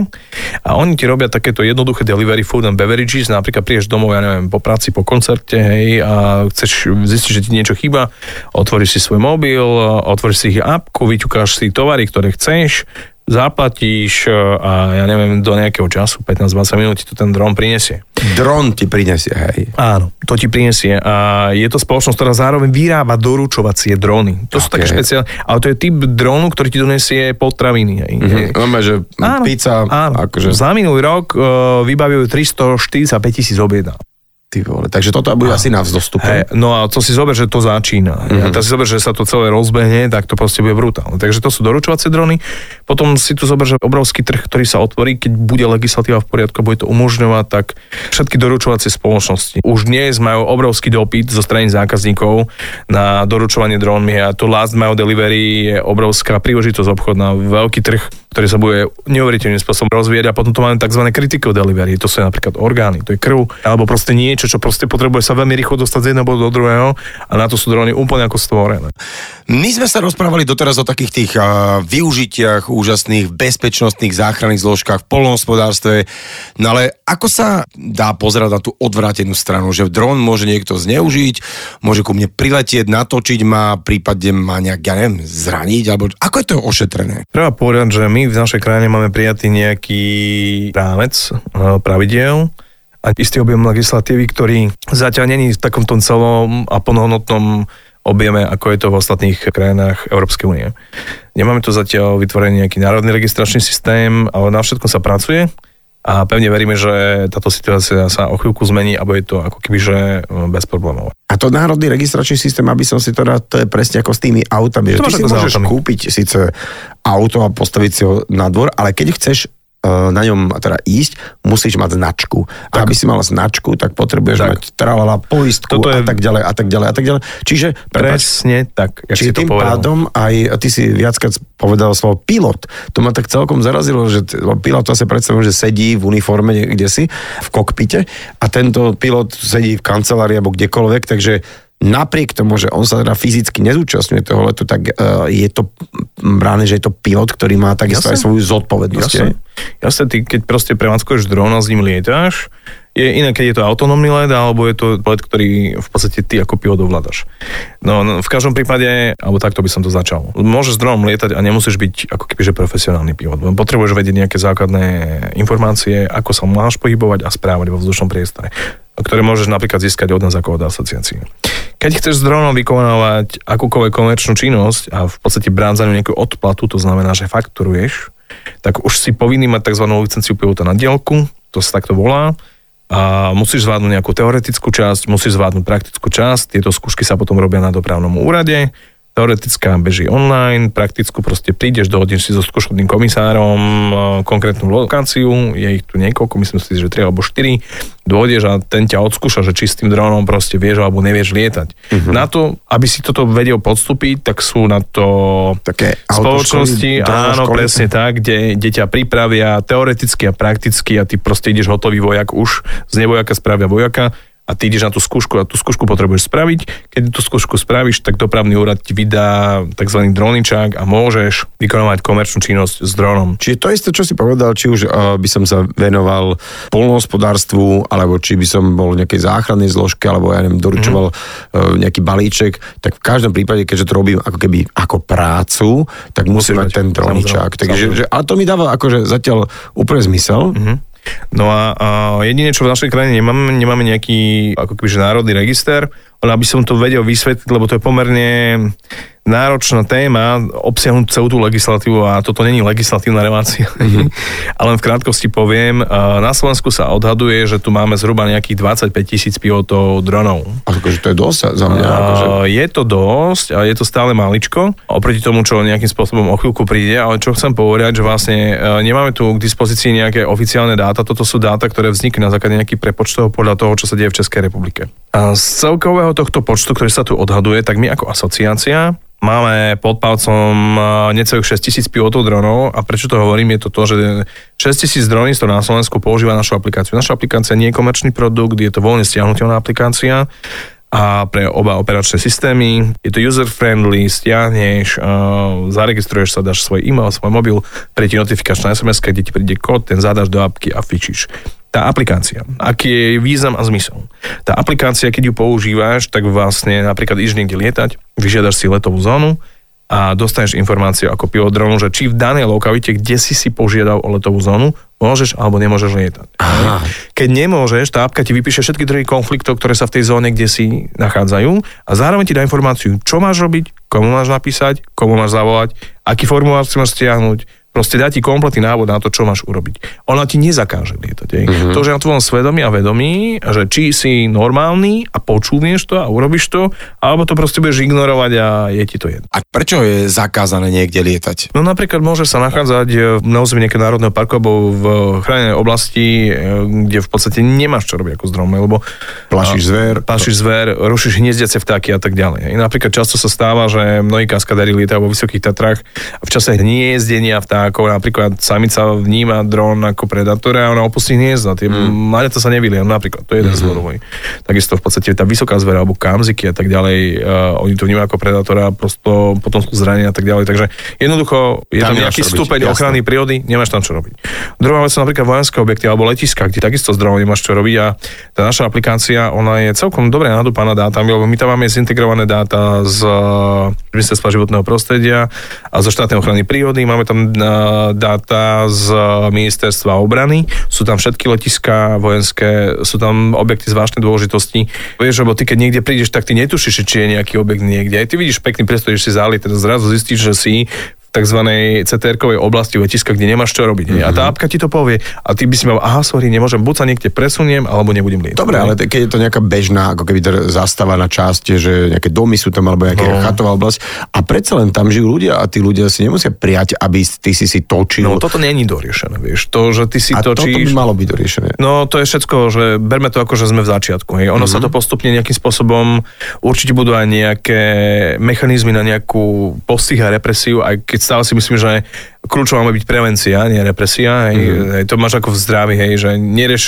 A oni ti robia takéto jednoduché delivery food and beverages, napríklad prídeš domov, ja neviem, po práci, po koncerte, hej, a chceš zistiť, že ti niečo chýba, otvoríš si svoj mobil, otvoríš si ich appku, vyťukáš si tovary, ktoré chceš, zaplatíš a ja neviem, do nejakého času, 15-20 minút ti to ten dron prinesie. Dron ti prinesie, hej. Áno, to ti prinesie. A je to spoločnosť, ktorá zároveň vyrába doručovacie drony. To sú také špeciálne, ale to je typ dronu, ktorý ti donesie potraviny, hej. Máme, že pizza, akože... Za minulý rok vybavili 345,000 objednáv. Ty vole, takže toto bude asi navzdostupné. No a to si zober, že to začína. Mm-hmm. A to si zober, že sa to celé rozbehne, tak to proste bude brutálne. Takže to sú doručovacie drony. Potom si tu zober, že obrovský trh, ktorý sa otvorí, keď bude legislatíva v poriadku, bude to umožňovať, tak všetky doručovacie spoločnosti už dnes majú obrovský dopyt zo strany zákazníkov na doručovanie drónmi a to last mile delivery je obrovská príležitosť obchodná, veľký trh, ktorý sa bude neuveriteľným spôsobom rozvíjať a potom to máme tzv. Critical delivery, to sú napríklad orgány, to je krv, alebo proste čo proste potrebuje sa veľmi rýchlo dostať z jedného bodu do druhého a na to sú drony úplne ako stvorené. My sme sa rozprávali doteraz o takých tých využitiach úžasných, bezpečnostných, záchranných zložkách v poľnohospodárstve, no ale ako sa dá pozerať na tú odvrátenú stranu, že dron môže niekto zneužiť, môže ku mne priletieť, natočiť ma, prípadne ma nejak, ja neviem, zraniť, alebo ako je to ošetrené? Treba povedať, že my v našej krajine máme prijatý nejaký rámec pravidiel, a istý objem legislatívy, ktorý zatiaľ není v takomto celom a plnohodnotnom objeme, ako je to v ostatných krajinách Európskej únie. Nemáme tu zatiaľ vytvorený nejaký národný registračný systém, ale na všetko sa pracuje a pevne veríme, že táto situácia sa o chvíľku zmení a bude to ako kebyže bez problémov. A to národný registračný systém, aby som si to rád, to je presne ako s tými autami. Ty si môžeš kúpiť síce auto a postaviť si ho na dvor, ale keď chceš na ňom teda ísť, musíš mať značku. A aby si mal značku, tak potrebuješ mať trvalá poistku a tak ďalej, a tak ďalej, a tak ďalej. Čiže... Presne tak, jak si to povedal. Čiže tým pádom aj ty si viackrát povedal slovo pilot. To ma tak celkom zarazilo, že pilot to asi predstavujem, že sedí v uniforme niekde si, v kokpite a tento pilot sedí v kancelárii alebo kdekoľvek, takže napriek tomu, že on sa teda fyzicky nezúčastňuje toho letu, tak je to bráne, že je to pilot, ktorý má takisto aj svoju zodpovednosť. Jasne, ty keď proste prevádzkuješ dron a s ním lietáš, je iné, keď je to autonómny let, alebo je to let, ktorý v podstate ty ako pilot ovládaš. No, v každom prípade, alebo takto by som to začal. Môžeš s dronom lietať a nemusíš byť ako kebyže profesionálny pilot. Potrebuješ vedieť nejaké základné informácie, ako sa máš pohybovať a správať vo vzdušnom priestore, ktoré môžeš napríklad získať od nás ako od asociácie. Keď chceš s dronom vykonávať akúkoľvek komerčnú činnosť a v podstate brať za ňu nejakú odplatu, to znamená, že fakturuješ, tak už si povinný mať tzv. Licenciu pilota na diaľku, to sa takto volá, a musíš zvládnuť nejakú teoretickú časť, musíš zvládnuť praktickú časť, tieto skúšky sa potom robia na dopravnom úrade, teoretická beží online, praktickú proste prídeš, dohodíš si so skúšobným komisárom konkrétnu lokáciu, je ich tu niekoľko, myslím si, že 3 alebo 4, dohodíš a ten ťa odskúša, že či s tým dronom proste vieš alebo nevieš lietať. Mm-hmm. Na to, aby si toto vedel podstúpiť, tak sú na to také spoločnosti, áno, presne tak, kde ťa pripravia teoreticky a prakticky a ty proste ideš hotový vojak už, z nevojaka spravia vojaka, a ty ideš na tú skúšku a tú skúšku potrebuješ spraviť. Keď tú skúšku spravíš, tak dopravný úrad ti vydá tzv. Droničák a môžeš vykonávať komerčnú činnosť s dronom. Čiže to isté, čo si povedal, či už by som sa venoval poľnohospodárstvu, alebo či by som bol v nejakej záchrannej zložke, alebo ja neviem, doručoval nejaký balíček, tak v každom prípade, keďže to robím ako keby ako prácu, tak musím mať ten droničák. Takže, ale to mi dáva akože zatiaľ úplne zmysel. Mm-hmm. No a jedine, čo v našej krajine nemáme nejaký ako kebyže národný register, ale aby som to vedel vysvetliť, lebo to je pomerne náročná téma obsiahnuť celú tú legislatívu a toto není legislatívna relácia. Ale len v krátkosti poviem, na Slovensku sa odhaduje, že tu máme zhruba nejakých 25,000 pilotov dronov. Akože to je dosť za mňa? Akože... Je to dosť, ale je to stále maličko oproti tomu, čo nejakým spôsobom o chvíľku príde, ale čo chcem povedať, že vlastne nemáme tu k dispozícii nejaké oficiálne dáta, toto sú dáta, ktoré vznikli na základe nejakých prepočtov podľa toho, čo sa deje v Českej republike. A z celkového tohto počtu, ktorý sa tu odhaduje, tak my ako asociácia máme pod palcom necelých 6,000 pilotov dronov a prečo to hovorím, je to, že 6,000 dronistov na Slovensku používa našu aplikáciu. Naša aplikácia nie je komerčný produkt, je to voľne stiahnutelná aplikácia a pre oba operačné systémy. Je to user-friendly, stiahneš, zaregistruješ sa, dáš svoj e-mail, svoj mobil, pre ti notifikačná SMS, kde ti príde kód, ten zadáš do apky a fičíš. Tá aplikácia, aký je význam a zmysel? Tá aplikácia, keď ju používaš, tak vlastne napríklad ideš niekde lietať, vyžiadaš si letovú zónu a dostaneš informáciu ako pilot dronu, že či v danej lokalite, kde si si požiadal o letovú zónu, môžeš alebo nemôžeš lietať. Aha. Keď nemôžeš, tá apka ti vypíše všetky druhy konfliktov, ktoré sa v tej zóne, kde si nachádzajú, a zároveň ti dá informáciu, čo máš robiť, komu máš napísať, komu máš zavolať, aký formulár si máš stiahnuť. Proste dá ti kompletný návod na to, čo máš urobiť. Ona ti nezakáže lietať. Mm-hmm. To, že na tvojom svedomí a vedomí, že či si normálny a počúvneš to a urobíš to, alebo to proste budeš ignorovať a je ti to jedno. A prečo je zakázané niekde lietať? No napríklad môže sa nachádzať na území nejakého národného parku alebo v chránenej oblasti, kde v podstate nemáš čo robiť ako s dronom, lebo plašíš zver, rušíš hniezdiace vtáky a tak ďalej. Napríklad často sa stáva, že mnohí kaskadári lietajú vo Vysokých Tatrách a v čase hniezdenia vtákov, ako napríklad samica vníma dron ako predátora a ona opustí hniezda. Tie mláďatá sa nevylia, napríklad. To je jeden z dôvodov. Takisto v podstate tá vysoká zvera alebo kamziky a tak ďalej, oni to vnímajú ako predátora, prosto potom sú zranení a tak ďalej. Takže jednoducho je tam nejaký stupeň ochrany prírody, nemáš tam čo robiť. Druhá vec sú napríklad vojenské objekty alebo letiska, kde takisto s dronom nemáš čo robiť, a tá naša aplikácia, ona je celkom dobre nadúpaná dátami, lebo my tam máme zintegrované dáta z Ministerstva životného prostredia a zo štátnej ochrany prírody, máme tam dáta z Ministerstva obrany, sú tam všetky letiská vojenské, sú tam objekty zvláštnej dôležitosti. Vieš, lebo ty keď niekde prídeš, tak ty netušíš, či je nejaký objekt niekde. Aj ty vidíš pekný priestor, ideš si záliet, teda zrazu zistíš, že si v takzvanej CTR-kovej oblasti letiska, kde nemáš čo robiť. Mm-hmm. A tá apka ti to povie. A ty by si mal, nemôžem, buď sa niekde presuniem, alebo nebudem lietať. Dobre, ale keď je to nejaká bežná, ako keby zastava na časti, že nejaké domy sú tam, alebo nejaká chatová oblasť. A predsa len tam žijú ľudia a tí ľudia si nemusia prijať, aby ty si si točil. No toto nie je doriešené, vieš. To, že ty si a točíš. A toto by malo byť doriešené. No to je všetko, že berme to ako, že sme v začiatku. Hej. Ono sa to postupne nejakým spôsobom, určite budú aj nejaké mechanizmy na nejakú postih a represiu, aj stále si myslím, že kľúčová má byť prevencia, nie represia. Hej, hej, to máš ako v zdraví, hej, že nerieš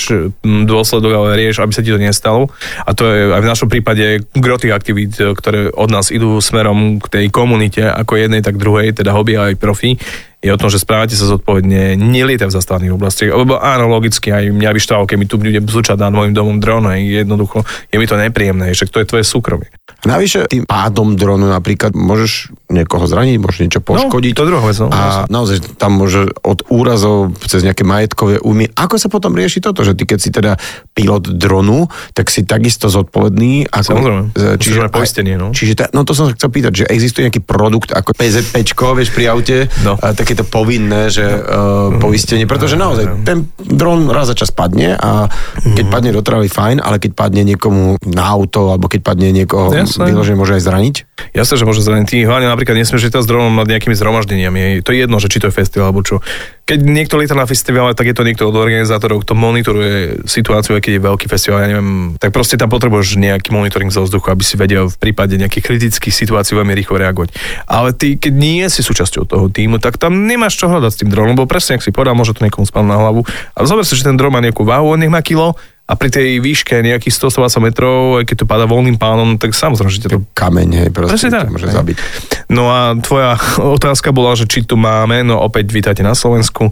dôsledok, ale rieš, aby sa ti to nestalo. A to je aj v našom prípade grotých aktivít, ktoré od nás idú smerom k tej komunite, ako jednej, tak druhej, teda hobby aj profi. Je o tom, že správate sa zodpovedne, nelietaj v zastavených oblastiach, lebo áno, logicky, aj mňa by štvalo, keď mi tu bude bzučať nad môjim domom dron, jednoducho je mi to nepríjemné, že to je tvoje súkromie. Navyše, tým pádom dronu napríklad môžeš niekoho zraniť, môžeš niečo poškodiť. No, to druhá vec. No, a naozaj tam môže od úrazov cez nejaké majetkové újmy. Ako sa potom rieši toto, že ty keď si teda pilot dronu, tak si takisto zodpovedný ako. Samozrejme. Čiže poistenie, no. No to som sa chcel pýtať, že existuje nejaký produkt ako PZPčko, vieš, pri aute. No. Je to povinné, že poistenie, pretože naozaj ten dron raz za čas padne a keď padne do trávy, fajn, ale keď padne niekomu na auto alebo keď padne niekoho, vyloženie môže aj zraniť? Jasne, že môže zraniť. Ty hlavne napríklad nesmieš lietať s dronom nad nejakými zhromaždeniami. To je jedno, že či to je festival alebo čo. Keď niekto lieta na festivale, tak je to niekto od organizátorov, kto monitoruje situáciu, keď je veľký festival, ja neviem, tak proste tam potrebuješ nejaký monitoring zo vzduchu, aby si vedel v prípade nejakých kritických situácií veľmi rýchlo reagovať. Ale ty, keď nie si súčasťou toho tímu, tak tam nemáš čo hľadať s tým dronom, bo presne, ak si povedal, môže to niekomu spadnúť na hlavu. Ale zober si, že ten dron má nejakú váhu, on nech má kilo, a pri tej výške nejakých 120 metrov, keď to padá voľným pánom, tak samozrejme, že to kameň, hej, proste to môže zabiť. No a tvoja otázka bola, že či tu máme, no opäť vítajte na Slovensku.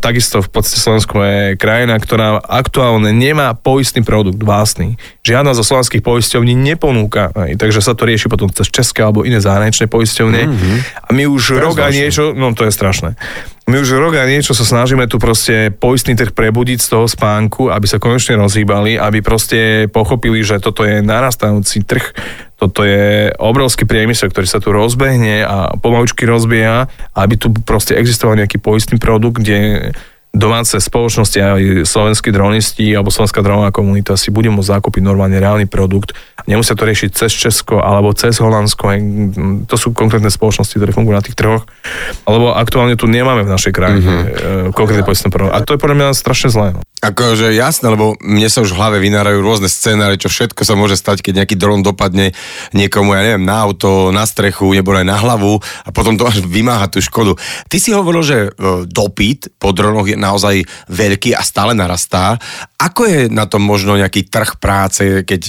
Takisto v podstate Slovensko je krajina, ktorá aktuálne nemá poistný produkt vlastný. Žiadna zo slovenských poisťovní neponúka, hej, takže sa to rieši potom cez české alebo iné zahraničné poisťovne. Mm-hmm. A my už rok a niečo, no to je strašné. My už rok a niečo sa snažíme tu proste poistný trh prebudiť z toho spánku, aby sa konečne rozhýbali, aby proste pochopili, že toto je narastajúci trh, toto je obrovský priemysel, ktorý sa tu rozbehne a pomaličky rozbieha, aby tu proste existoval nejaký poistný produkt, kde domáce spoločnosti, aj slovenskí dronisti alebo slovenská dronová komunita si budú môcť zakúpiť normálne reálny produkt. Nemusia to riešiť cez Česko alebo cez Holandsko. To sú konkrétne spoločnosti, ktoré fungujú na tých trhoch. Lebo aktuálne tu nemáme v našej krajine konkrétne poistné produkty. A to je podľa mňa strašne zlé. Akože jasné, lebo mne sa už v hlave vynárajú rôzne scenáre, čo všetko sa môže stať, keď nejaký dron dopadne niekomu, ja neviem, na auto, na strechu, nebo aj na hlavu a potom to až vymáha tú škodu. Ty si hovoril, že dopyt po dronoch je naozaj veľký a stále narastá. Ako je na tom možno nejaký trh práce, keď,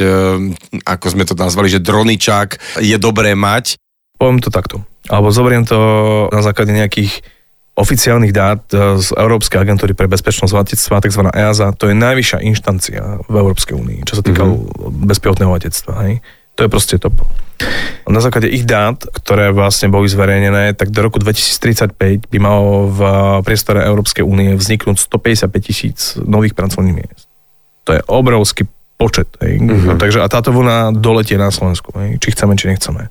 ako sme to nazvali, že droničák je dobré mať? Poviem to takto. Alebo zoberiem to na základe nejakých oficiálnych dát z Európskej agentúry pre bezpečnosť letectva, tzv. EASA, to je najvyššia inštancia v Európskej únii, čo sa týka bezpilotného letectva. Hej? To je proste top. Na základe ich dát, ktoré vlastne boli zverejnené, tak do roku 2035 by malo v priestore Európskej únie vzniknúť 155,000 nových pracovných miest. To je obrovský počet. Mm-hmm. Takže a táto vlna doletie na Slovensku, či chceme, či nechceme.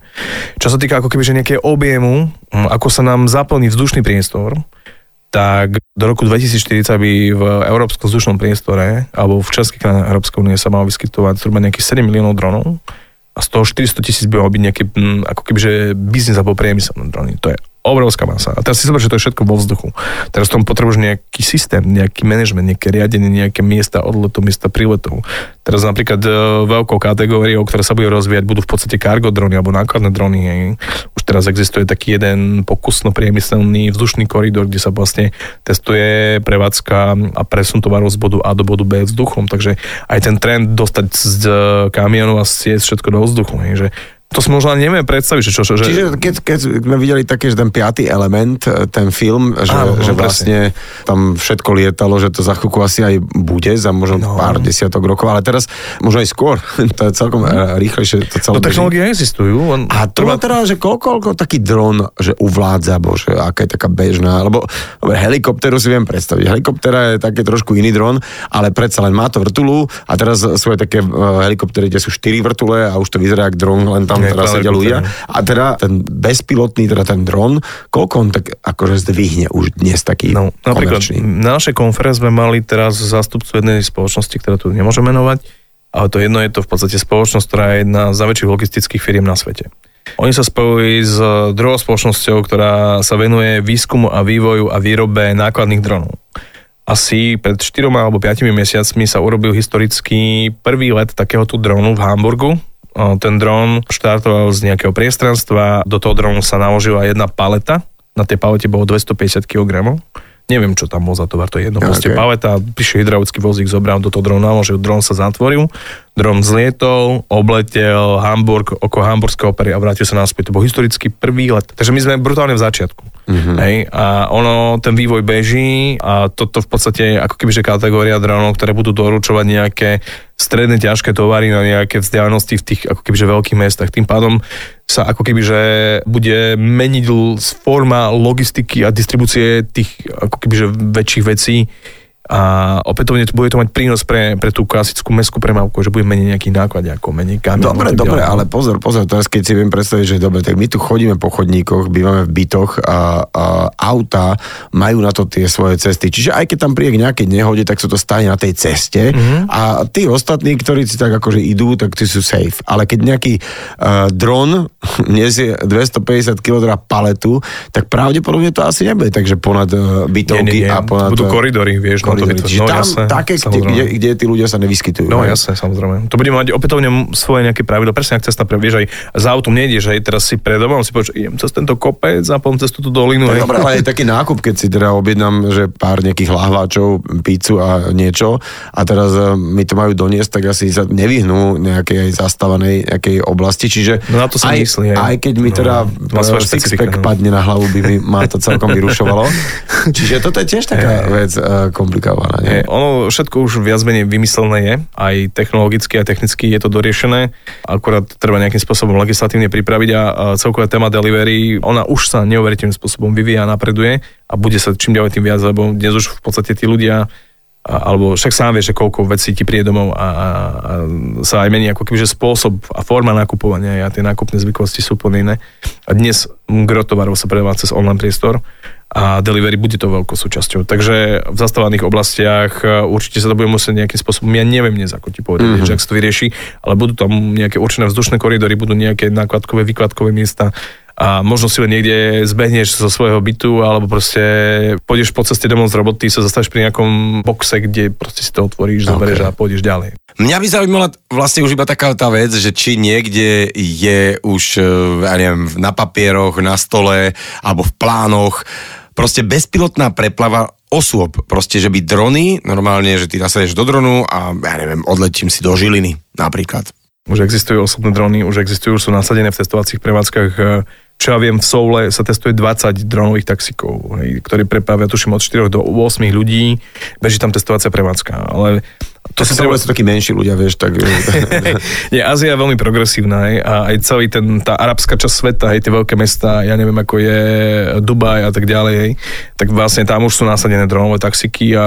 Čo sa týka ako keby, že nejakého objemu, ako sa nám zaplní vzdušný priestor, tak do roku 2040 by v európskom vzdušnom priestore alebo v českých krajinách Európskej únie sa malo vyskytovať zhruba nejakých 7 miliónov dronov a z toho 400,000 by malo byť nejaký ako keby, že biznis alebo priemyselné drony. To je obrovská masa. A teraz si zober, že to je všetko vo vzduchu. Teraz tomu potrebuješ nejaký systém, nejaký manažment, nejaké riadenie, nejaké miesta odletov, miesta príletov. Teraz napríklad veľkou kategóriou, ktorá sa bude rozvíjať, budú v podstate cargo drony alebo nákladné drony. Už teraz existuje taký jeden pokusno-priemyselný vzdušný koridor, kde sa vlastne testuje prevádzka a presun tovarov z bodu A do bodu B vzduchom. Takže aj ten trend dostať z kamionu a siesť všetko do vzduchu. Že to si možno nevieme predstaviť. Že... Čiže keď sme videli také, že ten Piatý element, ten film, že, áno, že vlastne tam všetko lietalo, že to za chvíľku asi aj bude, za možno pár desiatok rokov, ale teraz možno aj skôr, to je celkom rýchlejšie. To technológie existujú. A to má teda, že koľko taký dron, že uvládza, bože, aká je taká bežná, lebo helikopteru si viem predstaviť. Helikoptera je také trošku iný dron, ale predsa len má to vrtulu a teraz svoje také helikoptery, kde sú 4 vrtule a už to vyzerá jak dron, len tam teraz sa ďaluje. A teda ten bezpilotný, teda ten dron, koľko on tak akože zdvihne už dnes taký komerčný? Na našej konference sme mali teraz zástupcu jednej spoločnosti, ktorá tu nemôžem menovať, ale to jedno je to v podstate spoločnosť, ktorá je jedna z najväčších logistických firiem na svete. Oni sa spojujú s druhou spoločnosťou, ktorá sa venuje výskumu a vývoju a výrobe nákladných dronov. Asi pred 4 alebo 5 mesiacmi sa urobil historický prvý let takéhoto dronu v Hamburgu. Ten dron štartoval z nejakého priestranstva, do toho dronu sa naložila jedna paleta, na tej palete bolo 250 kg. Neviem, čo tam bol za tovar, to je jedno, proste paleta, prišiel hydraulický vozík, zobral do toho dronu, naložil, dron sa zatvoril, dron zlietol, obletel Hamburg, okolo Hamburgskej opery a vrátil sa naspäť. To bol historicky prvý let. Takže my sme brutálne v začiatku. Mm-hmm. Hej? A ono, ten vývoj beží a toto v podstate je ako kebyže kategória dronov, ktoré budú doručovať nejaké stredne ťažké tovary na nejaké vzdialenosti v tých ako kebyže veľkých mestách. Tým pádom sa ako kebyže bude meniť forma logistiky a distribúcie tých ako kebyže väčších vecí a opätovne bude to mať prínos pre tú klasickú mestskú premávku, že bude menej nejakých nákladiakov, menej kamionov. Dobre, ale pozor, teraz keď si viem predstaviť, že dobre, tak my tu chodíme po chodníkoch, bývame v bytoch a auta majú na to tie svoje cesty. Čiže aj keď tam príde k nejakej nehode, tak sa to stane na tej ceste a tí ostatní, ktorí si tak akože idú, tak tí sú safe. Ale keď nejaký dron nesie 250 kg paletu, tak pravdepodobne to asi nebude, takže ponad bytovky a ponad... Budú koridory, vieš, Čiže tam jasné, také, kde tí ľudia sa nevyskytujú. Jasné, samozrejme. To bude mať opätovne svoje nejaké pravidlo. Presne, ak cesta previeš aj za autom nejdeš, aj teraz si pred domom si povieš, idem cez tento kopec a potom cez túto dolinu. Dobre, ale je taký nákup, keď si teda objednám, že pár nejakých lahváčov, pizzu a niečo a teraz mi to majú doniesť, tak asi sa nevyhnú nejakej zastávanej nejakej oblasti. Čiže na to sa myslí. Aj keď mi teda sixpack padne na hlavu, by mi ma to celkom vyrušovalo. Čiže toto je tiež taká vec komplikovaná. Ono všetko už viac menej vymyslené je, aj technologicky, aj technicky je to doriešené, akurát treba nejakým spôsobom legislatívne pripraviť a celková téma delivery, ona už sa neuveriteľným spôsobom vyvíja a napreduje a bude sa čím ďalej tým viac, lebo dnes už v podstate tí ľudia, alebo však sám vieš, že koľko vecí ti príde domov a sa aj mení ako kebyže spôsob a forma nakupovania a tie nákupné zvyklosti sú úplne iné. A dnes gro tovarov sa predáva cez online priestor a delivery bude to veľkou súčasťou. Takže v zastávaných oblastiach určite sa to bude musieť nejakým spôsobom, ja neviem dnes ako ti povedať, že ak sa to vyrieši, ale budú tam nejaké určené vzdušné koridory, budú nejaké nákladkové, výkladkové miesta a možno si len niekde zbehneš zo svojho bytu alebo proste pôjdeš po ceste domov z roboty, sa zastavíš pri nejakom boxe, kde proste si to otvoríš, zoberieš a pôjdeš ďalej. Mňa by zaujímala vlastne už iba taká tá vec, že či niekde je už, ja neviem, na papieroch, na stole alebo v plánoch proste bezpilotná preplava osôb. Proste, že by drony, normálne, že ty nasadeš do dronu a ja neviem, odletím si do Žiliny napríklad. Už existujú osobné drony, už sú nasadené v testovacích prevádzkach. Čo ja viem, v Soule sa testuje 20 dronových taxikov, ktorí prepravia, tuším, od 4 do 8 ľudí. Beží tam testovacia prevádzka, ale... To tak si treba... sú takí menší ľudia, vieš, tak... Nie, Ázia je veľmi progresívna, a aj celý tá arabská časť sveta, hej, tie veľké mesta, ja neviem, ako je Dubaj a tak ďalej, hej, tak vlastne tam už sú nasadené dronové taxiky a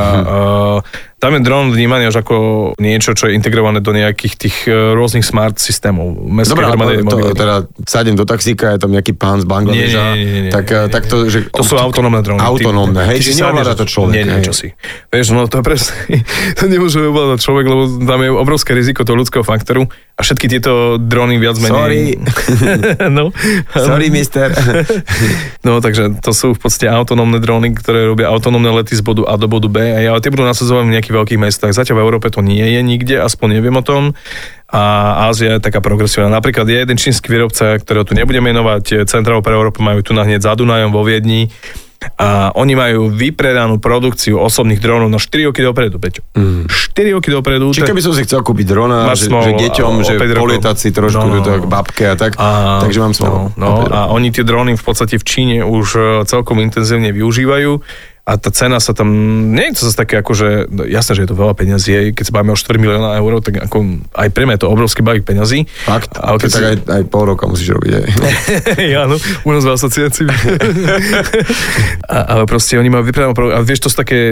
tam je dron vnímaný až ako niečo, čo je integrované do nejakých tých rôznych smart systémov. Dobre, ale to teda sadím do taxíka, je tam nejaký pán z Bangladeža. Tak to, že... To sú autonómne drony. Autonómne, hej, čiže neovláda to človek. Nie, čo si. Vieš, no to presne, to nemôže ovládať človek, lebo tam je obrovské riziko toho ľudského faktoru a všetky tieto drony viac menej... Sorry. No. Sorry, mister. No, takže to sú v podstate autonómne drony, ktoré robia autonómne lety z bodu A do bodu B a tie budú nasadzované v nejakých veľkých mestách. Zatiaľ v Európe to nie je nikde, aspoň neviem o tom. A Ázia je taká progresívna. Napríklad je jeden čínsky výrobca, ktorého tu nebudem menovať, Centrál pre Európu majú tu hneď za Dunajom vo Viedni a oni majú vypredanú produkciu osobných dronov na 4 roky dopredu, Peťo. 4 roky dopredu. Čiže keby som si chcel kúpiť drona, že deťom, že polietať si trošku k babke a tak, takže mám smolu. No, a oni tie drony v podstate v Číne už celkom intenzívne využívajú. A tá cena sa tam, nie je to zase také akože, jasné, že je to veľa peňazí, keď sa bavíme o 4 milióna eur, tak ako aj pre mňa je to obrovský balík peňazí. Fakt, ale keď tak si... aj pol roka musíš robiť aj. Áno, u nás v asociácii. Ale proste oni majú vypredanú a vieš, to sú také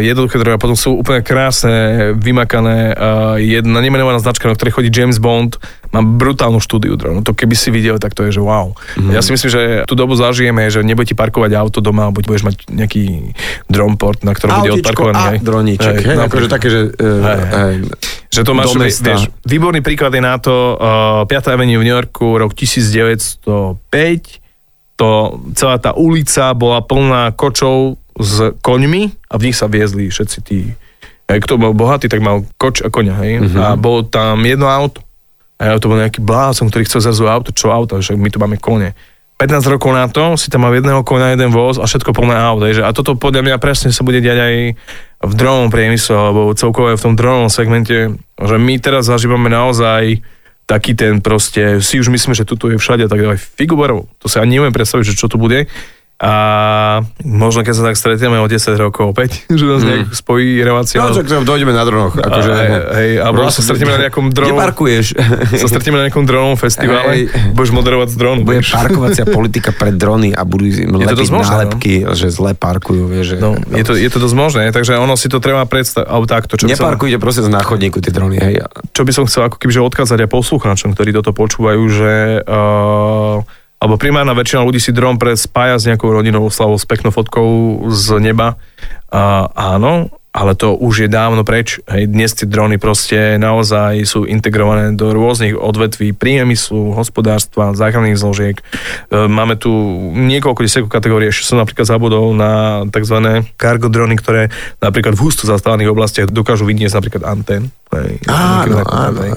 jednoduché drogy a potom sú úplne krásne, vymakané, jedna nemenovaná značka, na ktorej chodí James Bond, má brutálnu štúdiu dronov. To keby si videl, tak to je, že wow. Ja si myslím, že tú dobu zažijeme, že nebude ti parkovať auto doma, alebo budeš mať nejaký dronport, na ktorom bude odparkovaný. Autičko a droníček. Hej, akože také, že... Že to máš, vieš, výborný príklad je na to 5. Avenue v New Yorku, rok 1905. To, celá tá ulica bola plná kočov s koňmi a v nich sa viezli všetci tí... Kto bol bohatý, tak mal koč a koňa, hej? A bolo tam jedno auto. A to bol nejaký blázon, ktorý chcel zrazu auto. Čo auto? Že my tu máme kone. 15 rokov na to, si tam má jedného koňa, jeden voz a všetko plné aut. A toto podľa mňa presne sa bude diať aj v dronovom priemysle, alebo celkovo v tom dronovom segmente, že my teraz zažívame naozaj taký ten proste, si už myslím, že tuto je všade, tak dávaj figubarov. To si ani neviem predstaviť, že čo tu bude. A možno keď sa tak stretneme o 10 rokov opäť, že nás nejak spojí relácia. No, tak dojdeme na dronoch. Akože, alebo sa stretneme na nejakom dronom... Kde parkuješ? Sa stretneme na nejakom dronovom festivále, budeš moderovať z dronu. Bude parkovacia politika pre drony a budú im lepiť nálepky, že zle parkujú. Vieš, no, je to dosť možné, takže ono si to treba predstaviť. Neparkujte proste z náchodníku tie drony. Hej. Čo by som chcel ako kebyže odkázať aj poslucháčom, ktorí toto počúvajú, že... Alebo primárna väčšina ľudí si dron spája s nejakou rodinou oslavou, s peknou fotkou z neba. Áno, ale to už je dávno preč. Hej, dnes tie drony proste naozaj sú integrované do rôznych odvetví priemyslu, hospodárstva, záchranných zložiek. Máme tu niekoľko desiatok kategórií. Ešte som napríklad zabudol na tzv. Cargo drony, ktoré napríklad v husto zastávaných oblastiach dokážu vyniesť napríklad antén. Áno,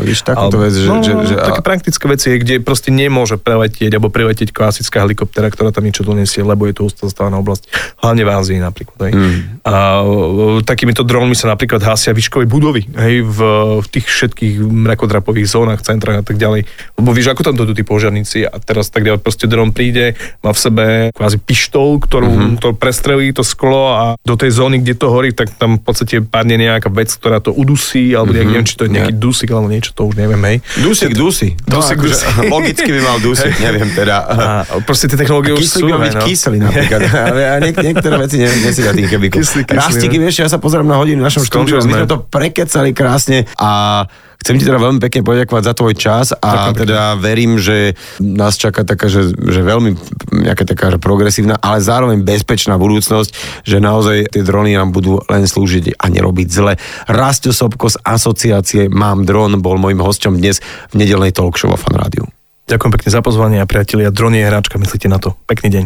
víš, takúto vec, že také praktické veci, kde proste nemôže preletieť alebo priletieť klasická helikoptera, ktorá tam niečo donesie, lebo je to ustávaná oblasť, hlavne v Ázii napríklad. A takýmito dronmi sa napríklad hasia výškové budovy, hej, v tých všetkých mrakodrapových zónach, centrách a tak ďalej. Lebo víš, ako tam dojdú tí požiarníci a teraz tak ďalej, proste dron príde, má v sebe kvázi pištol, ktorú prestrelí to sklo a do tej zóny, kde to horí, tak tam v podstate padne nejaká vec, ktorá to udusí alebo ja neviem, či to je nejaký dusík alebo niečo, to už neviem, hej. Dusík. Logicky by mal dusík, neviem teda. Proste tie technológie už sú. Kyslík by byť kyslý napríklad. A niektoré veci nesí na tým kebyku. Rastiky, vieš, ja sa pozerám na hodinu v našom štúdiu, my sme to prekecali krásne a chcem ti teda veľmi pekne poďakovať za tvoj čas a teda verím, že nás čaká taká, že veľmi nejaká taká progresívna, ale zároveň bezpečná budúcnosť, že naozaj tie drony nám budú len slúžiť a nerobiť zle. Rasto Sopko z asociácie Mám dron bol mojím hosťom dnes v nedeľnej talk show vo Fan rádiu. Ďakujem pekne za pozvanie a priatelia, dron je hráčka, myslíte na to. Pekný deň.